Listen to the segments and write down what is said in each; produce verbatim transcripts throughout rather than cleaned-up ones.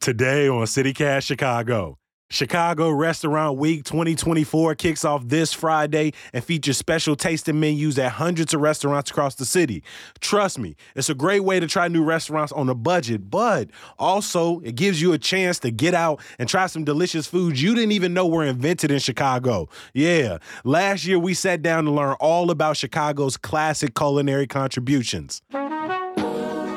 Today on CityCast Chicago, Chicago Restaurant Week twenty twenty-four kicks off this Friday and features special tasting menus at hundreds of restaurants across the city. Trust me, it's a great way to try new restaurants on a budget, but also it gives you a chance to get out and try some delicious foods you didn't even know were invented in Chicago. Yeah, last year we sat down to learn all about Chicago's classic culinary contributions.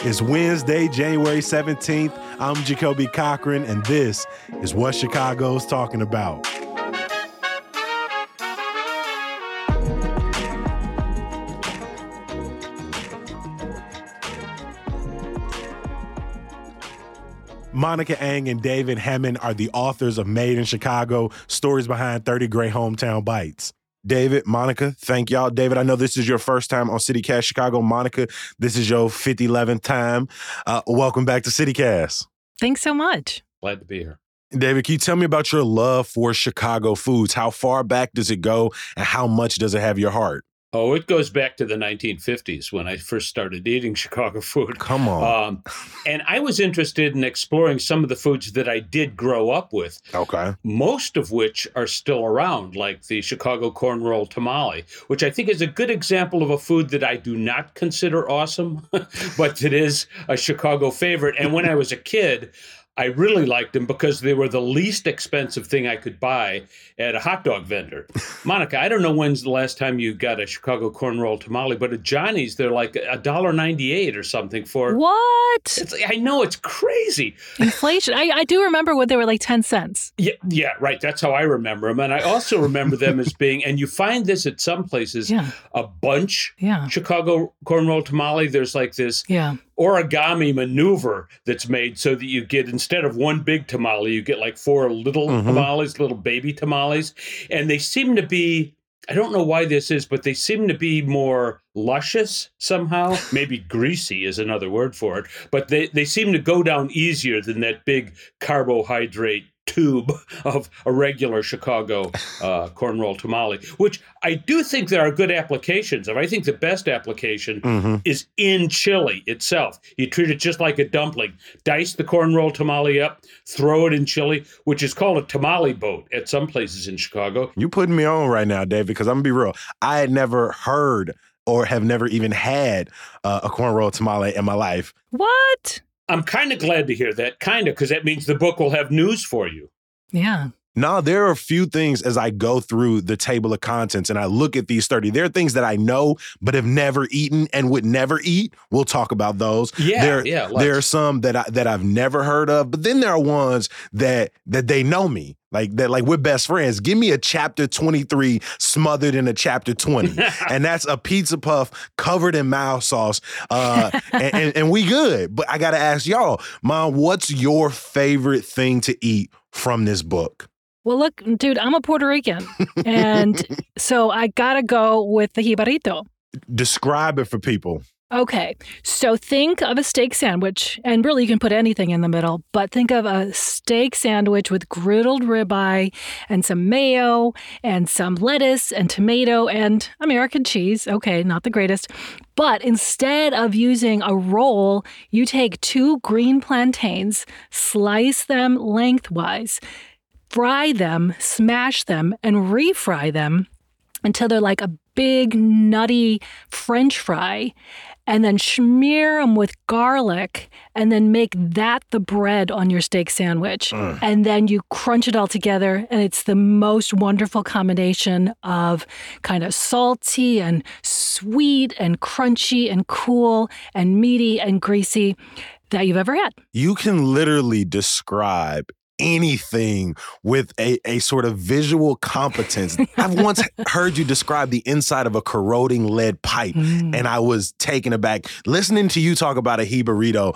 It's Wednesday, January seventeenth. I'm Jacoby Cochran, and this is what Chicago's talking about. Monica Eng and David Hammond are the authors of Made in Chicago: Stories Behind thirty Great Hometown Bites. David, Monica, thank y'all. David, I know this is your first time on CityCast Chicago. Monica, this is your fifty-eleventh time. Uh, welcome back to CityCast. Thanks so much. Glad to be here. David, can you tell me about your love for Chicago foods? How far back does it go and how much does it have your heart? Oh, it goes back to the nineteen fifties when I first started eating Chicago food. Come on. Um, and I was interested in exploring some of the foods that I did grow up with. Okay. Most of which are still around, like the Chicago corn roll tamale, which I think is a good example of a food that I do not consider awesome, but it is a Chicago favorite. And when I was a kid, I really liked them because they were the least expensive thing I could buy at a hot dog vendor. Monica, I don't know when's the last time you got a Chicago corn roll tamale, but at Johnny's, they're like one dollar ninety-eight or something for... What? It's, I know, it's crazy. Inflation. I, I do remember when they were like ten cents. Yeah, yeah, right. That's how I remember them. And I also remember them as being, and you find this at some places, yeah. a bunch. Yeah. Chicago corn roll tamale, there's like this... Yeah. origami maneuver that's made so that you get, instead of one big tamale, you get like four little mm-hmm. tamales, little baby tamales. And they seem to be, I don't know why this is, but they seem to be more luscious somehow. Maybe greasy is another word for it. But they, they seem to go down easier than that big carbohydrate tube of a regular Chicago uh, corn roll tamale, which I do think there are good applications of. I think the best application mm-hmm. is in chili itself. You treat it just like a dumpling. Dice the corn roll tamale up, throw it in chili, which is called a tamale boat at some places in Chicago. You putting me on right now, David, because I'm going to be real. I had never heard or have never even had uh, a corn roll tamale in my life. What? I'm kind of glad to hear that, kind of, because that means the book will have news for you. Yeah. Now, there are a few things as I go through the table of contents and I look at these thirty. There are things that I know but have never eaten and would never eat. We'll talk about those. Yeah, there, yeah. Lots. There are some that I, that I've never heard of, but then there are ones that that they know me. Like that, like we're best friends. Give me a chapter twenty-three smothered in a chapter twenty, and that's a pizza puff covered in mild sauce, uh, and, and, and we good. But I gotta ask y'all, Mom, what's your favorite thing to eat from this book? Well, look, dude, I'm a Puerto Rican, and so I gotta go with the jibarito. Describe it for people. Okay, so think of a steak sandwich, and really you can put anything in the middle, but think of a steak sandwich with griddled ribeye and some mayo and some lettuce and tomato and American cheese. Okay, not the greatest. But instead of using a roll, you take two green plantains, slice them lengthwise, fry them, smash them, and refry them until they're like a big, nutty French fry, and then smear them with garlic, and then make that the bread on your steak sandwich. Mm. And then you crunch it all together, and it's the most wonderful combination of kind of salty and sweet and crunchy and cool and meaty and greasy. that you've ever had. You can literally describe anything with a, a sort of visual competence. I've once heard you describe the inside of a corroding lead pipe, mm. and I was taken aback. Listening to you talk about a he burrito,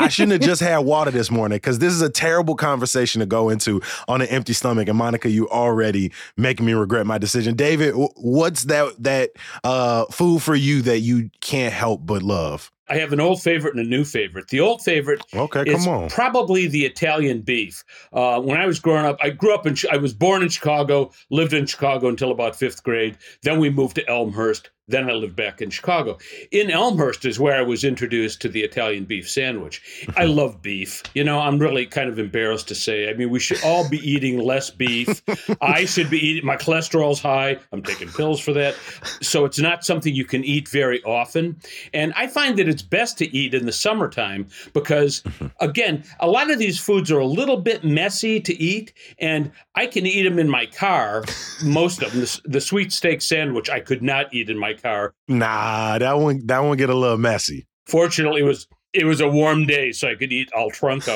I shouldn't have just had water this morning, because this is a terrible conversation to go into on an empty stomach. And Monica, you already making me regret my decision. David, what's that that uh, food for you that you can't help but love? I have an old favorite and a new favorite. The old favorite okay, is come on. probably the Italian beef. Uh, when I was growing up, I grew up in, I was born in Chicago, lived in Chicago until about fifth grade. Then we moved to Elmhurst. Then I lived back in Chicago. In Elmhurst is where I was introduced to the Italian beef sandwich. I love beef. You know, I'm really kind of embarrassed to say. I mean, we should all be eating less beef. I should be eating, my cholesterol's high. I'm taking pills for that. So it's not something you can eat very often. And I find that it's best to eat in the summertime because, again, a lot of these foods are a little bit messy to eat. And I can eat them in my car, most of them. The, the sweet steak sandwich I could not eat in my car. car. Nah, that one that one get a little messy. Fortunately, it was it was a warm day, so I could eat al trunco.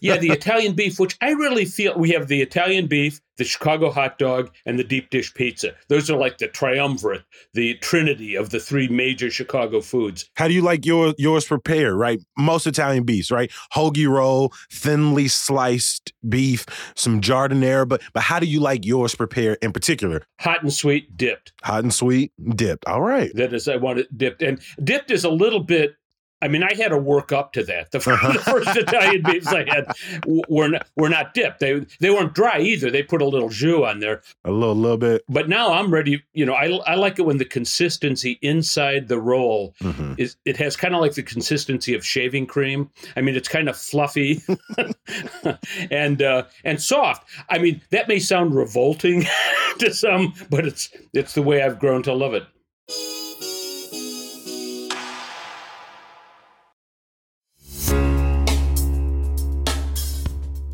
Yeah, the Italian beef, which I really feel we have the Italian beef, the Chicago hot dog, and the deep dish pizza. Those are like the triumvirate, the trinity of the three major Chicago foods. How do you like your, yours prepared, right? Most Italian beefs, right? Hoagie roll, thinly sliced beef, some giardiniera, but but how do you like yours prepared in particular? Hot and sweet, dipped. Hot and sweet, dipped. All right. That is, I want it dipped. And dipped is a little bit, I mean, I had to work up to that. The first, the first Italian beefs I had were not, were not dipped. They they weren't dry either. They put a little jus on there. A little, little bit. But now I'm ready. You know, I, I like it when the consistency inside the roll, mm-hmm. is. It has kind of like the consistency of shaving cream. I mean, it's kind of fluffy and uh, and soft. I mean, that may sound revolting to some, but it's it's the way I've grown to love it.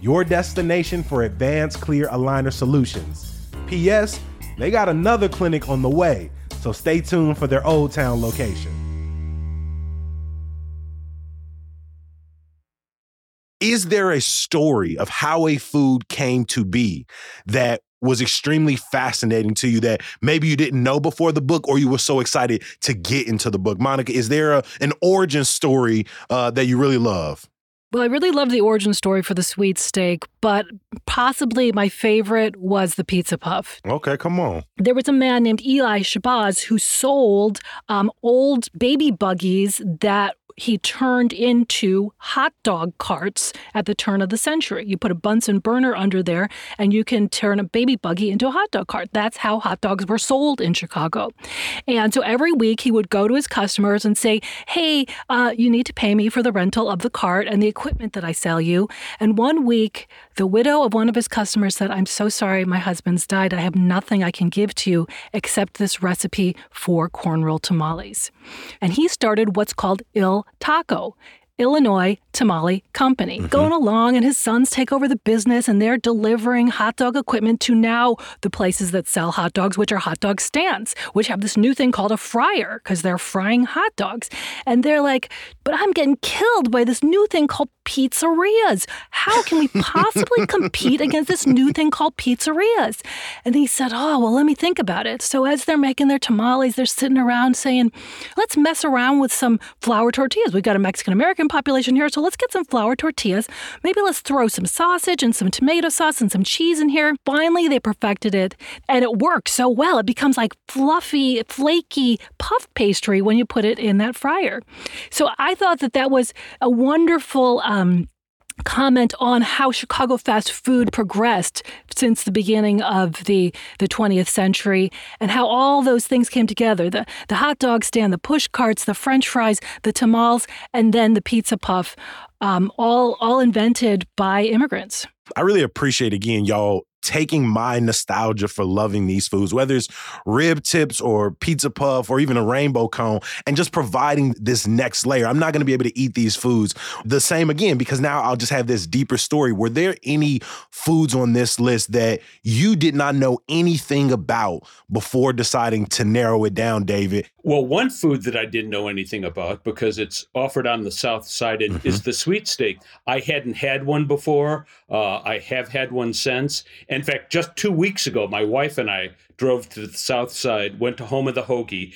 Your destination for advanced clear aligner solutions. P S. They got another clinic on the way, so stay tuned for their Old Town location. Is there a story of how a food came to be that was extremely fascinating to you that maybe you didn't know before the book, or you were so excited to get into the book? Monica, is there a, an origin story uh, that you really love? Well, I really loved the origin story for the sweet steak, but possibly my favorite was the pizza puff. Okay, come on. There was a man named Eli Shabazz who sold um, old baby buggies that he turned into hot dog carts at the turn of the century. You put a Bunsen burner under there, and you can turn a baby buggy into a hot dog cart. That's how hot dogs were sold in Chicago. And so every week, he would go to his customers and say, hey, uh, you need to pay me for the rental of the cart and the equipment that I sell you. And one week, the widow of one of his customers said, I'm so sorry, my husband's died. I have nothing I can give to you except this recipe for corn roll tamales. And he started what's called Il Taco, Illinois Tamale Company, mm-hmm. going along, and his sons take over the business, and they're delivering hot dog equipment to now the places that sell hot dogs, which are hot dog stands, which have this new thing called a fryer because they're frying hot dogs. And they're like, but I'm getting killed by this new thing called pizzerias. How can we possibly compete against this new thing called pizzerias? And he said, oh, well, let me think about it. So as they're making their tamales, they're sitting around saying, let's mess around with some flour tortillas. We've got a Mexican-American African population here, so let's get some flour tortillas. Maybe let's throw some sausage and some tomato sauce and some cheese in here. Finally, they perfected it, and it works so well. It becomes like fluffy, flaky puff pastry when you put it in that fryer. So I thought that that was a wonderful um comment on how Chicago fast food progressed since the beginning of the, the twentieth century, and how all those things came together. The the hot dog stand, the push carts, the french fries, the tamales, and then the pizza puff, um, all all invented by immigrants. I really appreciate, again, y'all taking my nostalgia for loving these foods, whether it's rib tips or pizza puff or even a rainbow cone, and just providing this next layer. I'm not going to be able to eat these foods the same again, because now I'll just have this deeper story. Were there any foods on this list that you did not know anything about before deciding to narrow it down, David? Well, one food that I didn't know anything about, because it's offered on the South Side, mm-hmm. is the sweet steak. I hadn't had one before. Uh, I have had one since. In fact, just two weeks ago, my wife and I drove to the South Side, went to Home of the Hoagie.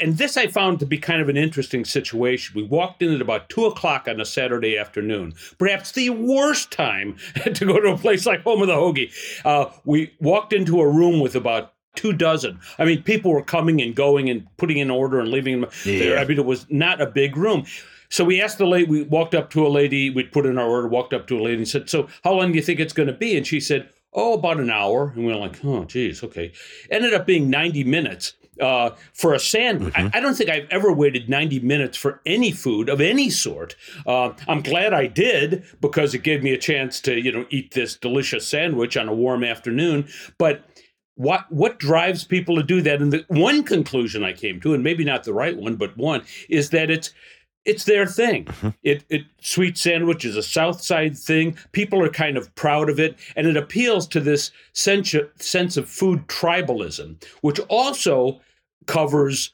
And this I found to be kind of an interesting situation. We walked in at about two o'clock on a Saturday afternoon, perhaps the worst time to go to a place like Home of the Hoagie. Uh, we walked into a room with about two dozen. I mean, people were coming and going and putting in order and leaving them yeah. there. I mean, it was not a big room. So we asked the lady, we walked up to a lady, we put in our order, walked up to a lady and said, "So how long do you think it's going to be?" And she said, "Oh, about an hour." And we were like, oh, geez, okay. Ended up being ninety minutes uh, for a sandwich. Mm-hmm. I, I don't think I've ever waited ninety minutes for any food of any sort. Uh, I'm glad I did, because it gave me a chance to, you know, eat this delicious sandwich on a warm afternoon. But What what drives people to do that? And the one conclusion I came to, and maybe not the right one, but one, is that it's it's their thing. Mm-hmm. It it sweet sandwich is a South Side thing. People are kind of proud of it, and it appeals to this sense sense of food tribalism, which also covers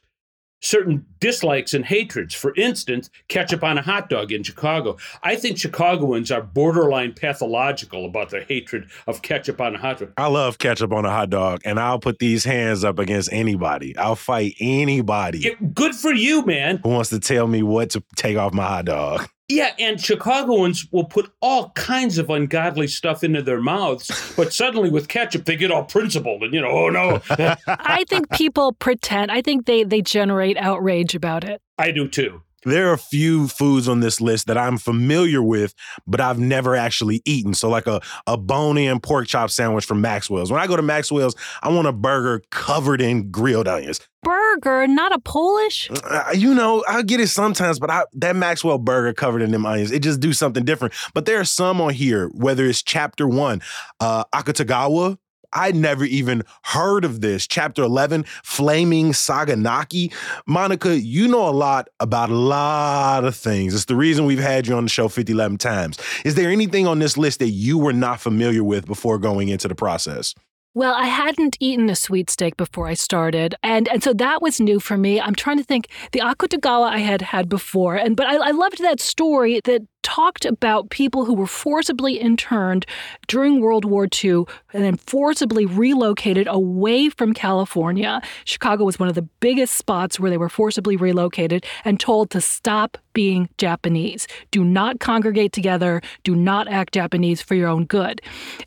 certain dislikes and hatreds. For instance, ketchup on a hot dog in Chicago. I think Chicagoans are borderline pathological about their hatred of ketchup on a hot dog. I love ketchup on a hot dog, and I'll put these hands up against anybody. I'll fight anybody. It, good for you, man. Who wants to tell me what to take off my hot dog? Yeah, and Chicagoans will put all kinds of ungodly stuff into their mouths, but suddenly with ketchup, they get all principled and, you know, oh, no. I think people pretend. I think they, they generate outrage about it. I do, too. There are a few foods on this list that I'm familiar with, but I've never actually eaten. So like a, a bone-in pork chop sandwich from Maxwell's. When I go to Maxwell's, I want a burger covered in grilled onions. Burger, not a Polish? Uh, you know, I get it sometimes, but I, that Maxwell burger covered in them onions, it just do something different. But there are some on here, whether it's Chapter one, uh, Akutagawa. I never even heard of this. Chapter eleven, Flaming Saganaki. Monica, you know a lot about a lot of things. It's the reason we've had you on the show fifty eleven times. Is there anything on this list that you were not familiar with before going into the process? Well, I hadn't eaten a sweet steak before I started, and and so that was new for me. I'm trying to think. The Akutagawa I had had before, and but I, I loved that story that talked about people who were forcibly interned during World War Two and then forcibly relocated away from California. Chicago was one of the biggest spots where they were forcibly relocated and told to stop being Japanese. Do not congregate together. Do not act Japanese for your own good.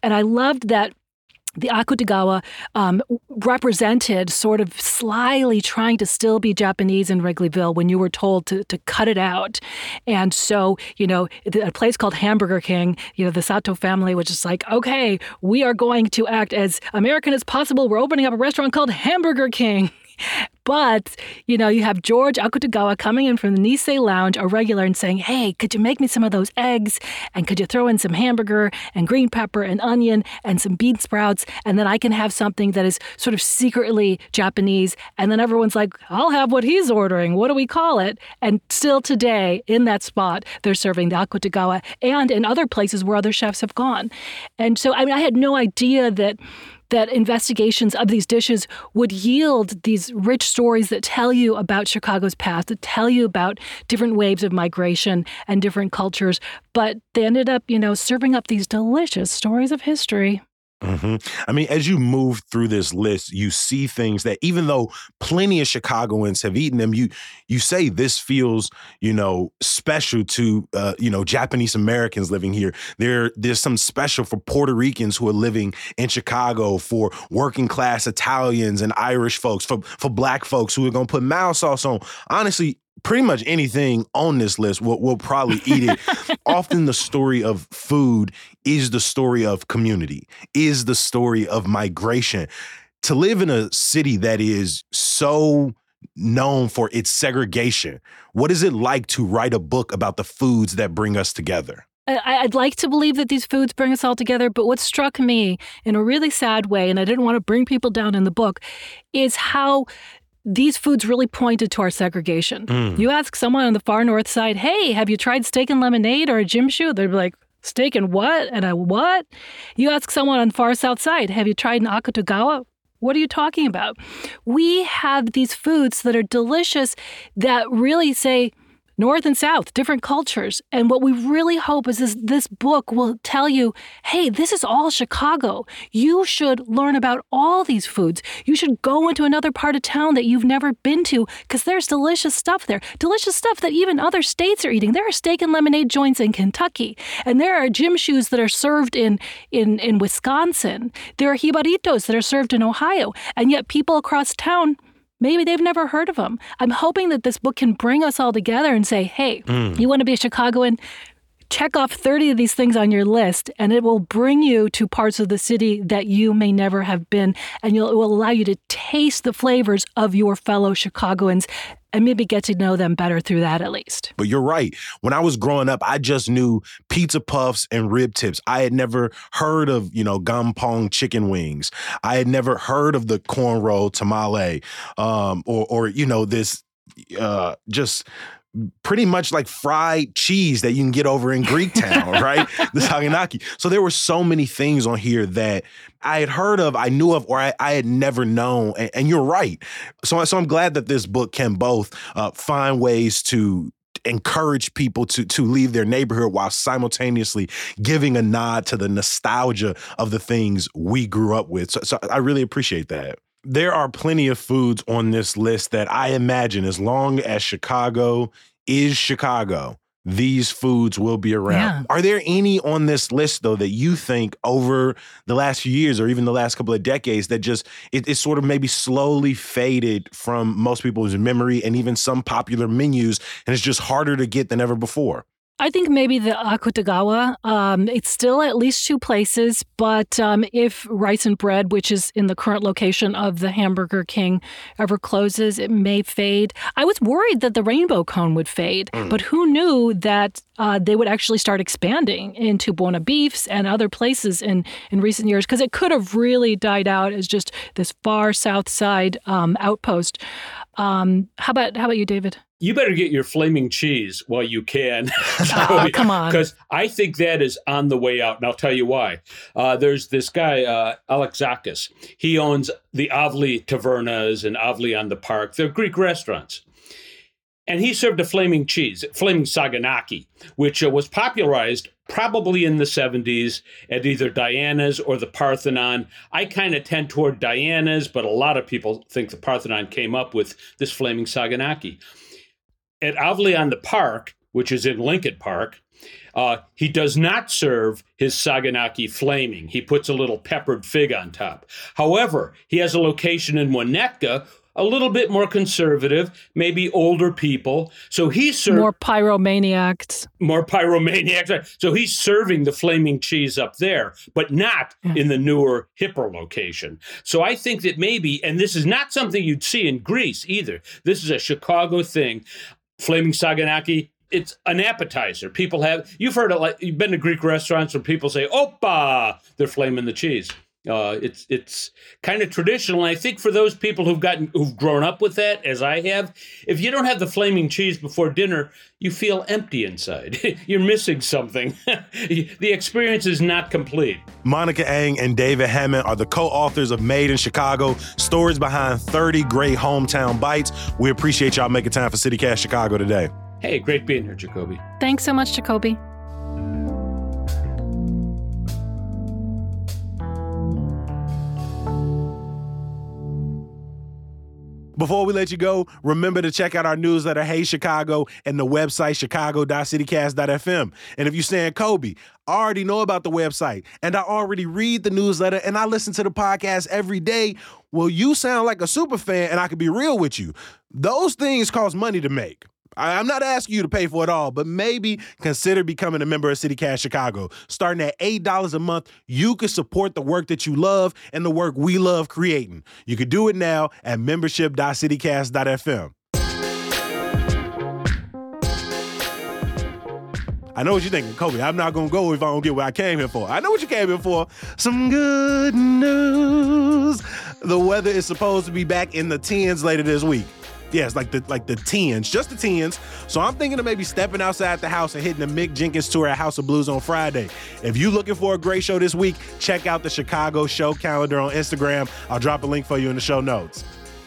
And I loved that the Akutagawa um, represented sort of slyly trying to still be Japanese in Wrigleyville when you were told to, to cut it out. And so, you know, a place called Hamburger King, you know, the Sato family was just like, okay, we are going to act as American as possible. We're opening up a restaurant called Hamburger King. But, you know, you have George Akutagawa coming in from the Nisei Lounge, a regular, and saying, hey, could you make me some of those eggs? And could you throw in some hamburger and green pepper and onion and some bean sprouts? And then I can have something that is sort of secretly Japanese. And then everyone's like, I'll have what he's ordering. What do we call it? And still today, in that spot, they're serving the Akutagawa and in other places where other chefs have gone. And so, I mean, I had no idea that that investigations of these dishes would yield these rich stories that tell you about Chicago's past, that tell you about different waves of migration and different cultures. But they ended up, you know, serving up these delicious stories of history. Mm-hmm. I mean, as you move through this list, you see things that even though plenty of Chicagoans have eaten them, you you say this feels, you know, special to, uh, you know, Japanese Americans living here. There, there's some special for Puerto Ricans who are living in Chicago, for working class Italians and Irish folks, for, for black folks who are going to put mild sauce on. Honestly, pretty much anything on this list, we'll, we'll probably eat it. Often the story of food is the story of community, is the story of migration. To live in a city that is so known for its segregation, what is it like to write a book about the foods that bring us together? I, I'd like to believe that these foods bring us all together, but what struck me in a really sad way, and I didn't want to bring people down in the book, is how these foods really pointed to our segregation. Mm. You ask someone on the far north side, hey, have you tried steak and lemonade or a gym shoe? They'd be like, steak and what? And a what? You ask someone on the far south side, have you tried an Akutagawa? What are you talking about? We have these foods that are delicious that really say north and south, different cultures. And what we really hope is this, this book will tell you, hey, this is all Chicago. You should learn about all these foods. You should go into another part of town that you've never been to, because there's delicious stuff there. Delicious stuff that even other states are eating. There are steak and lemonade joints in Kentucky. And there are gym shoes that are served in, in, in Wisconsin. There are jibaritos that are served in Ohio. And yet people across town, maybe they've never heard of them. I'm hoping that this book can bring us all together and say, hey, mm. you want to be a Chicagoan? Check off thirty of these things on your list, and it will bring you to parts of the city that you may never have been. And you'll, it will allow you to taste the flavors of your fellow Chicagoans and maybe get to know them better through that at least. But you're right. When I was growing up, I just knew pizza puffs and rib tips. I had never heard of, you know, gampong chicken wings. I had never heard of the corn roll tamale, um, or, or, you know, this uh, just pretty much like fried cheese that you can get over in Greek Town, right? The takoyaki. So there were so many things on here that I had heard of, I knew of, or I, I had never known. And, and you're right. So, so I'm glad that this book can both uh, find ways to encourage people to, to leave their neighborhood while simultaneously giving a nod to the nostalgia of the things we grew up with. So, so I really appreciate that. There are plenty of foods on this list that I imagine, as long as Chicago is Chicago, these foods will be around. Yeah. Are there any on this list, though, that you think over the last few years or even the last couple of decades that just it, it sort of maybe slowly faded from most people's memory and even some popular menus, and it's just harder to get than ever before? I think maybe the Akutagawa. Um, it's still at least two places, but um, if Rice and Bread, which is in the current location of the Hamburger King, ever closes, it may fade. I was worried that the Rainbow Cone would fade, mm. but who knew that uh, they would actually start expanding into Buona Beefs and other places in, in recent years, because it could have really died out as just this far south side um, outpost. Um, how about how about you, David? You better get your flaming cheese while you can. Oh, come on. Because I think that is on the way out, and I'll tell you why. Uh, there's this guy, uh, Alexakis. He owns the Avli Tavernas and Avli on the Park. They're Greek restaurants. And he served a flaming cheese, flaming saganaki, which uh, was popularized probably in the seventies at either Diana's or the Parthenon. I kind of tend toward Diana's, but a lot of people think the Parthenon came up with this flaming saganaki. At Avli on the Park, which is in Lincoln Park, uh, he does not serve his saganaki flaming. He puts a little peppered fig on top. However, he has a location in Winnetka, a little bit more conservative, maybe older people. So he's serving more pyromaniacs. More pyromaniacs. So he's serving the flaming cheese up there, but not yeah. in the newer, hipper location. So I think that maybe, and this is not something you'd see in Greece either. This is a Chicago thing. Flaming saganaki, it's an appetizer. People have, you've heard it, like, you've been to Greek restaurants where people say, oppa, they're flaming the cheese. Uh, it's it's kind of traditional. And I think for those people who've gotten, who've grown up with that, as I have, if you don't have the flaming cheese before dinner, you feel empty inside. You're missing something. The experience is not complete. Monica Eng and David Hammond are the co-authors of Made in Chicago, Stories Behind thirty Great Hometown Bites. We appreciate y'all making time for CityCast Chicago today. Hey, great being here, Jacoby. Thanks so much, Jacoby. Before we let you go, remember to check out our newsletter, Hey Chicago, and the website, chicago dot citycast dot f m. And if you're saying, Kobe, I already know about the website, and I already read the newsletter, and I listen to the podcast every day, well, you sound like a super fan, and I could be real with you. Those things cost money to make. I'm not asking you to pay for it all, but maybe consider becoming a member of CityCast Chicago. Starting at eight dollars a month, you can support the work that you love and the work we love creating. You can do it now at membership dot citycast dot f m. I know what you're thinking, Kobe, I'm not going to go if I don't get what I came here for. I know what you came here for. Some good news. The weather is supposed to be back in the tens later this week. Yes, like the like the tens, just the tens. So I'm thinking of maybe stepping outside the house and hitting the Mick Jenkins tour at House of Blues on Friday. If you're looking for a great show this week, check out the Chicago Show Calendar on Instagram. I'll drop a link for you in the show notes.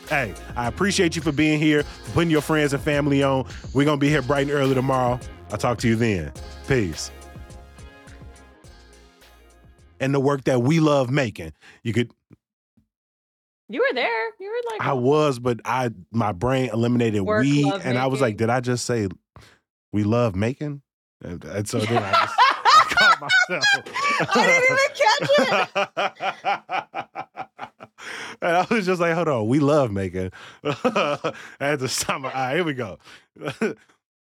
Hey, I appreciate you for being here, for putting your friends and family on. We're going to be here bright and early tomorrow. I'll talk to you then. Peace. And the work that we love making. You could... You were there. You were like... I was, but I my brain eliminated work, we, and making. I was like, did I just say we love making? And, and so then I just I caught myself. I didn't even catch it. And I was just like, hold on, we love making. I had to stop my eye. Here we go.